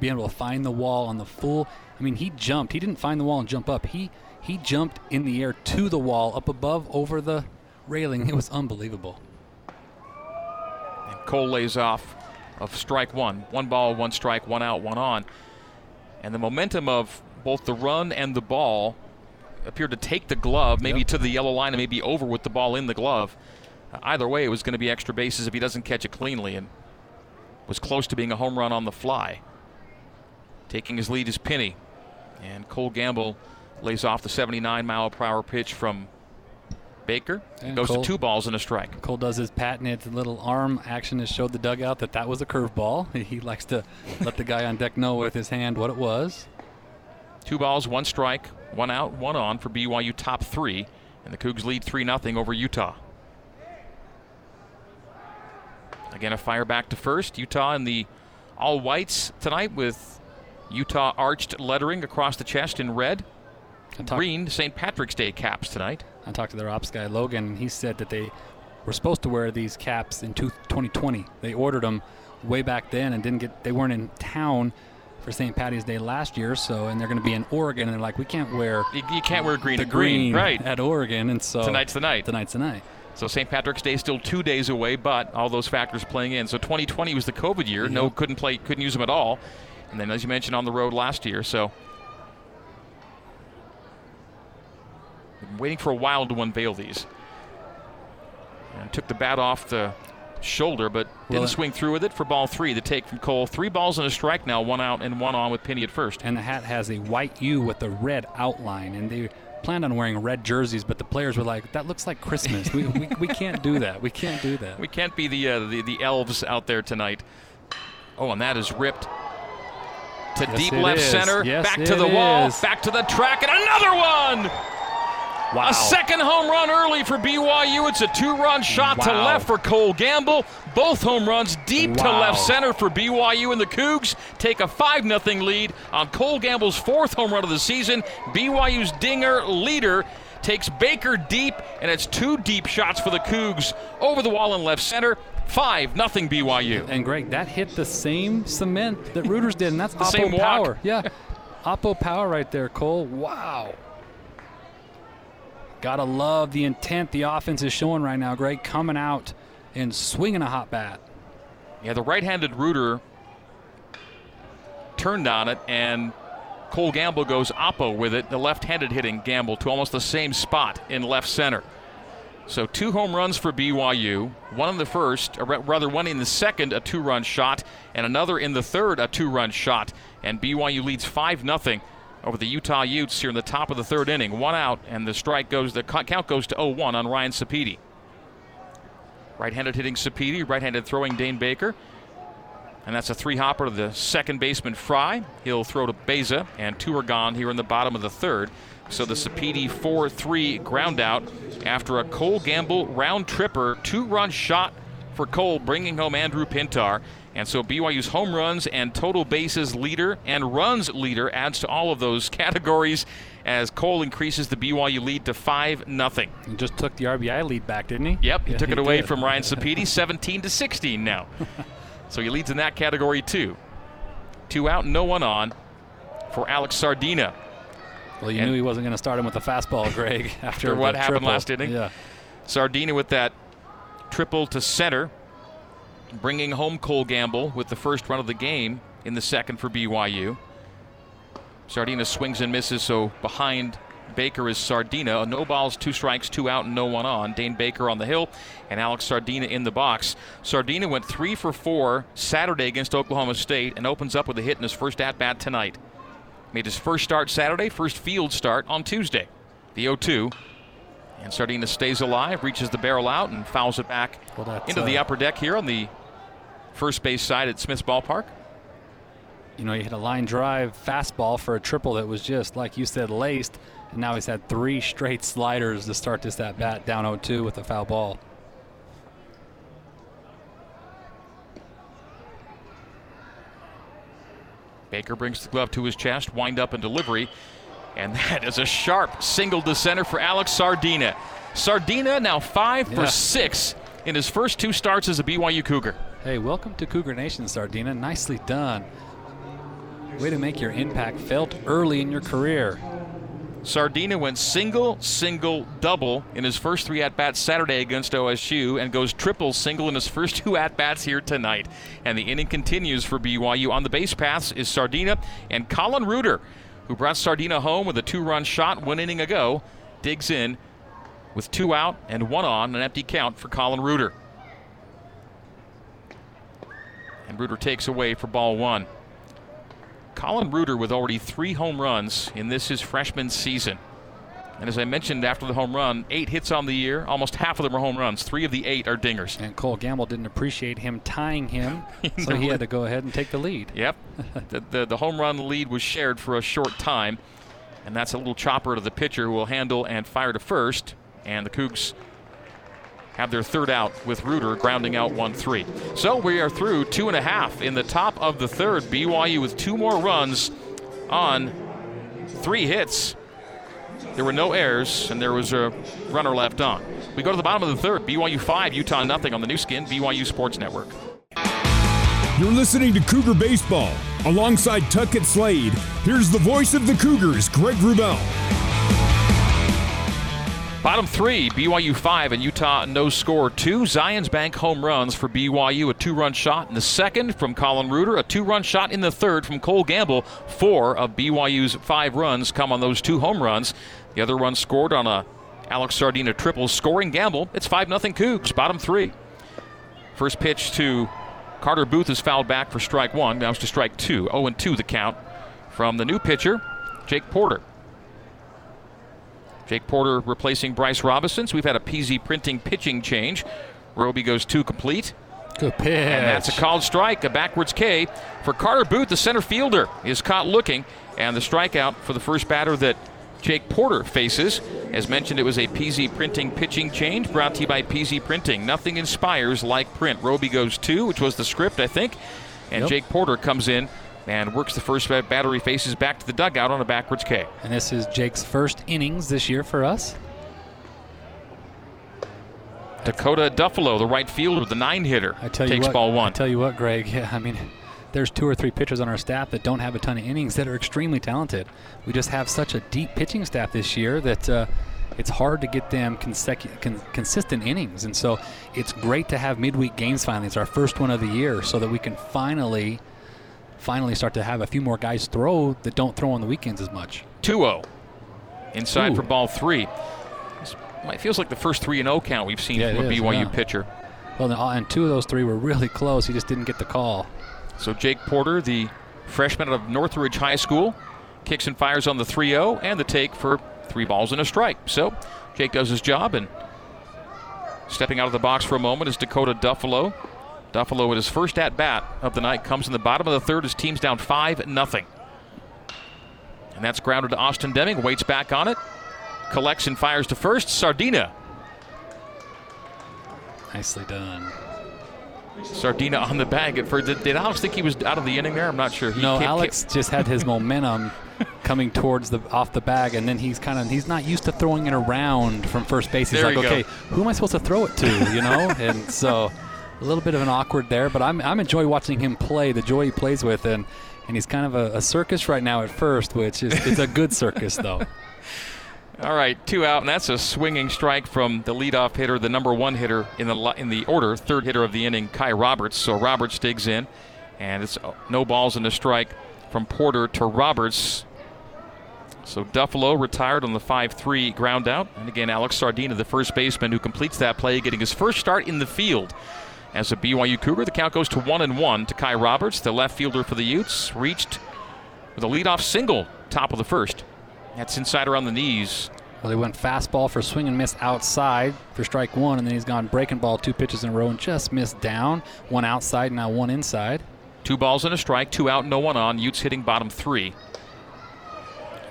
being able to find the wall on the full. I mean, he jumped. He didn't find the wall and jump up. He he jumped in the air to the wall, up above, over the railing. It was unbelievable. And Cole lays off of strike one. One ball, one strike, one out, one on. And the momentum of both the run and the ball appeared to take the glove, maybe yep. to the yellow line and maybe over with the ball in the glove. Either way, it was going to be extra bases if he doesn't catch it cleanly, and was close to being a home run on the fly. Taking his lead is Pinney, and Cole Gamble lays off the seventy-nine mile per hour pitch from Baker. And goes Cole, to two balls and a strike. Cole does his patented little arm action that showed the dugout that that was a curveball. He likes to let the guy on deck know with his hand what it was. Two balls, one strike, one out, one on for B Y U top three, and the Cougs lead three nothing over Utah. Again, a fire back to first. Utah in the all-whites tonight with Utah arched lettering across the chest in red. Talk- Green Saint Patrick's Day caps tonight. I talked to their ops guy, Logan, and he said that they were supposed to wear these caps in twenty twenty. They ordered them way back then and didn't get. They weren't in town for Saint Patty's Day last year, so and they're going to be in Oregon, and they're like, we can't wear. You, you can't wear green. The green, green right. at Oregon, and so tonight's the night. Tonight's the night. So Saint Patrick's Day is still two days away, but all those factors playing in. So twenty twenty was the COVID year. Mm-hmm. No, couldn't play, couldn't use them at all. And then, as you mentioned, on the road last year. So I'm waiting for a while to unveil these. And took the bat off the shoulder, but didn't well, swing through with it for ball three. The take from Cole. Three balls and a strike now, one out and one on with Pinney at first. And the hat has a white U with a red outline, and they planned on wearing red jerseys, but the players were like, that looks like Christmas. we, we we can't do that. We can't do that. We can't be the uh, the, the elves out there tonight. Oh, and that is ripped to yes, deep left is. Center. Yes, back to the is. Wall. Back to the track. And another one! Wow. A second home run early for B Y U. It's a two-run shot wow. to left for Cole Gamble. Both home runs deep wow. to left center for B Y U, and the Cougs take a five nothing lead on Cole Gamble's fourth home run of the season. B Y U's dinger leader takes Baker deep, and it's two deep shots for the Cougs over the wall in left center. five nothing B Y U. And, Greg, that hit the same cement that Reuters did, and that's the Oppo same power. Walk. Yeah, Oppo power right there, Cole. Wow. Gotta love the intent the offense is showing right now, Greg, coming out and swinging a hot bat. Yeah, the right-handed Reuter turned on it, and Cole Gamble goes oppo with it, the left-handed hitting Gamble to almost the same spot in left center. So two home runs for B Y U, one in the first, or rather one in the second, a two-run shot, and another in the third, a two-run shot, and B Y U leads five nothing. Over the Utah Utes here in the top of the third inning. One out, and the strike goes, the count goes to oh one on Ryan Sepeda. Right-handed hitting Sepeda, right-handed throwing Dane Baker. And that's a three-hopper to the second baseman, Fry. He'll throw to Baeza, and two are gone here in the bottom of the third. So the Sepeda four three ground out after a Cole Gamble round tripper, two-run shot for Cole, bringing home Andrew Pintar. And so B Y U's home runs and total bases leader and runs leader adds to all of those categories as Cole increases the B Y U lead to five nothing. He just took the R B I lead back, didn't he? Yep, he yeah, took he it away did. from Ryan Sepeda, seventeen to sixteen now. So he leads in that category too. Two out, no one on for Alex Sardina. Well, you and knew he wasn't going to start him with a fastball, Greg, after, after what happened triple. last inning. Yeah. Sardina with that triple to center, bringing home Cole Gamble with the first run of the game in the second for B Y U. Sardina swings and misses, so behind Baker is Sardina. No balls, two strikes, two out, and no one on. Dane Baker on the hill, and Alex Sardina in the box. Sardina went three for four Saturday against Oklahoma State and opens up with a hit in his first at-bat tonight. Made his first start Saturday, first field start on Tuesday. The oh two. And Sardina stays alive, reaches the barrel out, and fouls it back well, into uh, the upper deck here on the first base side at Smith's Ballpark. You know, he hit a line drive fastball for a triple that was just, like you said, laced. And now he's had three straight sliders to start this at bat down oh two with a foul ball. Baker brings the glove to his chest, wind up and delivery. And that is a sharp single to center for Alex Sardina. Sardina now five yeah. for six in his first two starts as a B Y U Cougar. Hey, welcome to Cougar Nation, Sardina. Nicely done. Way to make your impact felt early in your career. Sardina went single, single, double in his first three at-bats Saturday against O S U and goes triple single in his first two at-bats here tonight. And the inning continues for B Y U. On the base paths is Sardina and Colin Reuter, who brought Sardina home with a two-run shot one inning ago, digs in with two out and one on, an empty count for Colin Reuter. And Reuter takes away for ball one. Colin Reuter with already three home runs in this his freshman season. And as I mentioned after the home run, eight hits on the year. Almost half of them are home runs. Three of the eight are dingers. And Cole Gamble didn't appreciate him tying him, so he had to go ahead and take the lead. Yep. the, the, the home run lead was shared for a short time. And that's a little chopper to the pitcher who will handle and fire to first. And the Cougs have their third out with Reuter grounding out one three. So we are through two and a half in the top of the third. B Y U with two more runs on three hits. There were no errors, and there was a runner left on. We go to the bottom of the third. B Y U five, Utah nothing on the new skin, B Y U Sports Network. You're listening to Cougar Baseball. Alongside Tuckett Slade, here's the voice of the Cougars, Greg Rubel. Bottom three, B Y U five and Utah no score two. Zions Bank home runs for B Y U, a two-run shot in the second from Colin Reuter, a two-run shot in the third from Cole Gamble. Four of B Y U's five runs come on those two home runs. The other run scored on a Alex Sardina triple scoring Gamble. It's five nothing Cougs, bottom three. First pitch to Carter Booth is fouled back for strike one. Now it's to strike two. oh and two the count from the new pitcher, Jake Porter. Jake Porter replacing Bryce Robison. So we've had a P Z Printing pitching change. Roby goes two complete. Good pitch. And that's a called strike, a backwards K. For Carter Booth, the center fielder is caught looking. And the strikeout for the first batter that Jake Porter faces. As mentioned, it was a P Z Printing pitching change brought to you by P Z Printing. Nothing inspires like print. Roby goes two, which was the script, I think. And yep. Jake Porter comes in and works the first batter he faces back to the dugout on a backwards K. And this is Jake's first innings this year for us. Dakota Duffalo, the right fielder, the nine hitter, I tell you takes what, ball one. I tell you what, Greg, yeah, I mean, there's two or three pitchers on our staff that don't have a ton of innings that are extremely talented. We just have such a deep pitching staff this year that uh, it's hard to get them consecu- con- consistent innings. And so it's great to have midweek games finally. It's our first one of the year so that we can finally, finally start to have a few more guys throw that don't throw on the weekends as much. two oh inside Ooh. for ball three. It's, it feels like the first three and oh count we've seen yeah, from a is, B Y U yeah. pitcher. Well, and two of those three were really close. He just didn't get the call. So Jake Porter, the freshman out of Northridge High School, kicks and fires on the three oh and the take for three balls and a strike. So Jake does his job, and stepping out of the box for a moment is Dakota Duffalo. Duffalo at his first at-bat of the night comes in the bottom of the third as team's down five nothing. And that's grounded to Austin Deming, waits back on it, collects and fires to first. Sardina. Nicely done. Sardina on the bag at first. Did, did Alex think he was out of the inning there? I'm not sure. He no, kept, Alex kept. just had his momentum coming towards the off the bag, and then he's kind of he's not used to throwing it around from first base. He's there like, okay, go. who am I supposed to throw it to? You know, and so a little bit of an awkward there, but I'm I'm enjoy watching him play. The joy he plays with, and and he's kind of a, a circus right now at first, which is it's a good circus though. All right, two out, and that's a swinging strike from the leadoff hitter, the number one hitter in the in the order, third hitter of the inning, Kai Roberts. So Roberts digs in, and it's no balls and a strike from Porter to Roberts. So Duffalo retired on the five three ground out. And again, Alex Sardina, the first baseman who completes that play, getting his first start in the field as a B Y U Cougar. The count goes to one and one to Kai Roberts, the left fielder for the Utes, reached with a leadoff single, top of the first. That's inside around the knees. Well, they went fastball for swing and miss outside for strike one, and then he's gone breaking ball two pitches in a row and just missed down. One outside, now one inside. Two balls and a strike, two out, no one on. Utes hitting bottom three.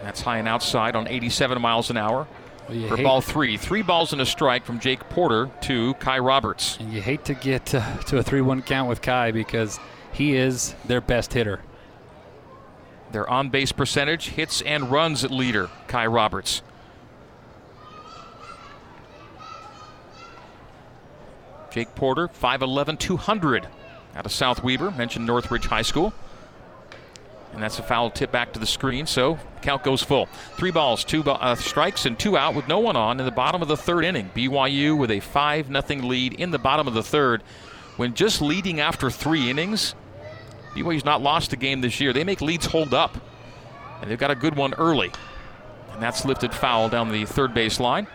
That's high and outside on eighty-seven miles an hour. Well, for ball three. Three balls and a strike from Jake Porter to Kai Roberts. And you hate to get uh, to a three one count with Kai because he is their best hitter. Their on-base percentage, hits and runs leader, Kai Roberts. Jake Porter, five eleven, two hundred, out of South Weber, mentioned Northridge High School. And that's a foul tip back to the screen, so count goes full. Three balls, two uh, strikes, and two out with no one on in the bottom of the third inning. B Y U with a five nothing lead in the bottom of the third. When just leading after three innings, B Y U's not lost a game this year. They make leads hold up, and they've got a good one early. And that's lifted foul down the third base line.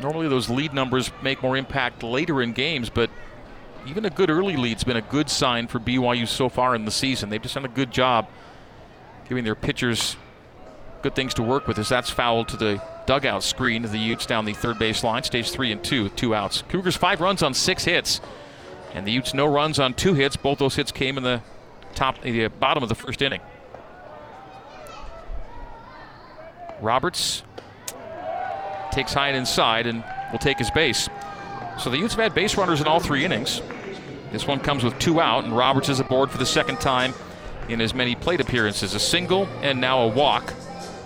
Normally those lead numbers make more impact later in games, but even a good early lead's been a good sign for B Y U so far in the season. They've just done a good job giving their pitchers good things to work with, as that's fouled to the dugout screen of the Utes down the third base line. Stage three and two with two outs. Cougars five runs on six hits, and the Utes no runs on two hits. Both those hits came in the top, the bottom of the first inning. Roberts takes high and inside and will take his base. So the Utes have had base runners in all three innings. This one comes with two out, and Roberts is aboard for the second time in as many plate appearances. A single and now a walk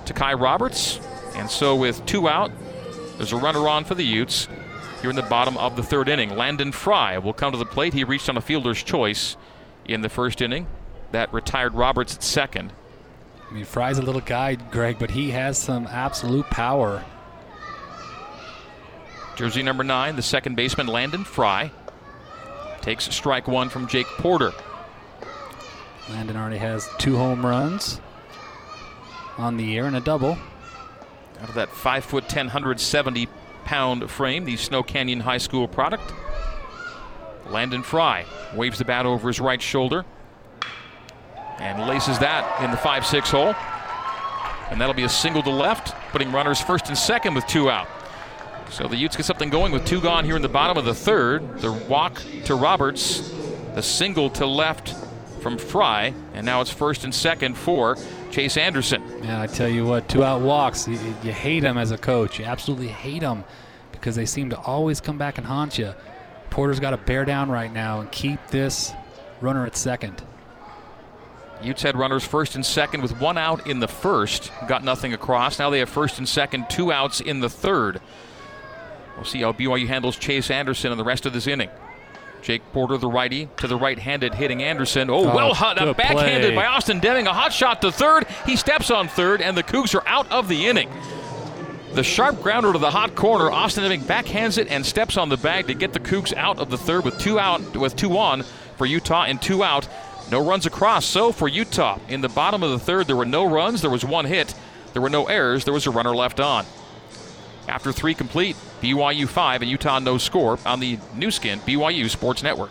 to Kai Roberts. And so with two out, there's a runner on for the Utes here in the bottom of the third inning. Landon Fry will come to the plate. He reached on a fielder's choice in the first inning. That retired Roberts at second. I mean, Fry's a little guy, Greg, but he has some absolute power. Jersey number nine, the second baseman, Landon Fry, takes strike one from Jake Porter. Landon already has two home runs on the year and a double. Out of that five foot ten, one hundred seventy pound frame, the Snow Canyon High School product. Landon Fry waves the bat over his right shoulder and laces that in the five six hole. And that'll be a single to left, putting runners first and second with two out. So the Utes get something going with two gone here in the bottom of the third. The walk to Roberts, the single to left from Fry, and now it's first and second for Chase Anderson. Yeah, I tell you what, two-out walks, you, you hate them as a coach. You absolutely hate them because they seem to always come back and haunt you. Porter's got to bear down right now and keep this runner at second. Utes had runners first and second with one out in the first. Got nothing across. Now they have first and second, two outs in the third. We'll see how B Y U handles Chase Anderson in the rest of this inning. Jake Porter, the righty, to the right-handed hitting Anderson. Oh, oh well, a backhanded play by Austin Deming. A hot shot to third. He steps on third, and the Cougs are out of the inning. The sharp grounder to the hot corner. Austin Deming backhands it and steps on the bag to get the Cougs out of the third with two out, with two on for Utah and two out. No runs across. So for Utah, in the bottom of the third, there were no runs. There was one hit. There were no errors. There was a runner left on. After three complete, B Y U five and Utah no score on the new skin B Y U Sports Network.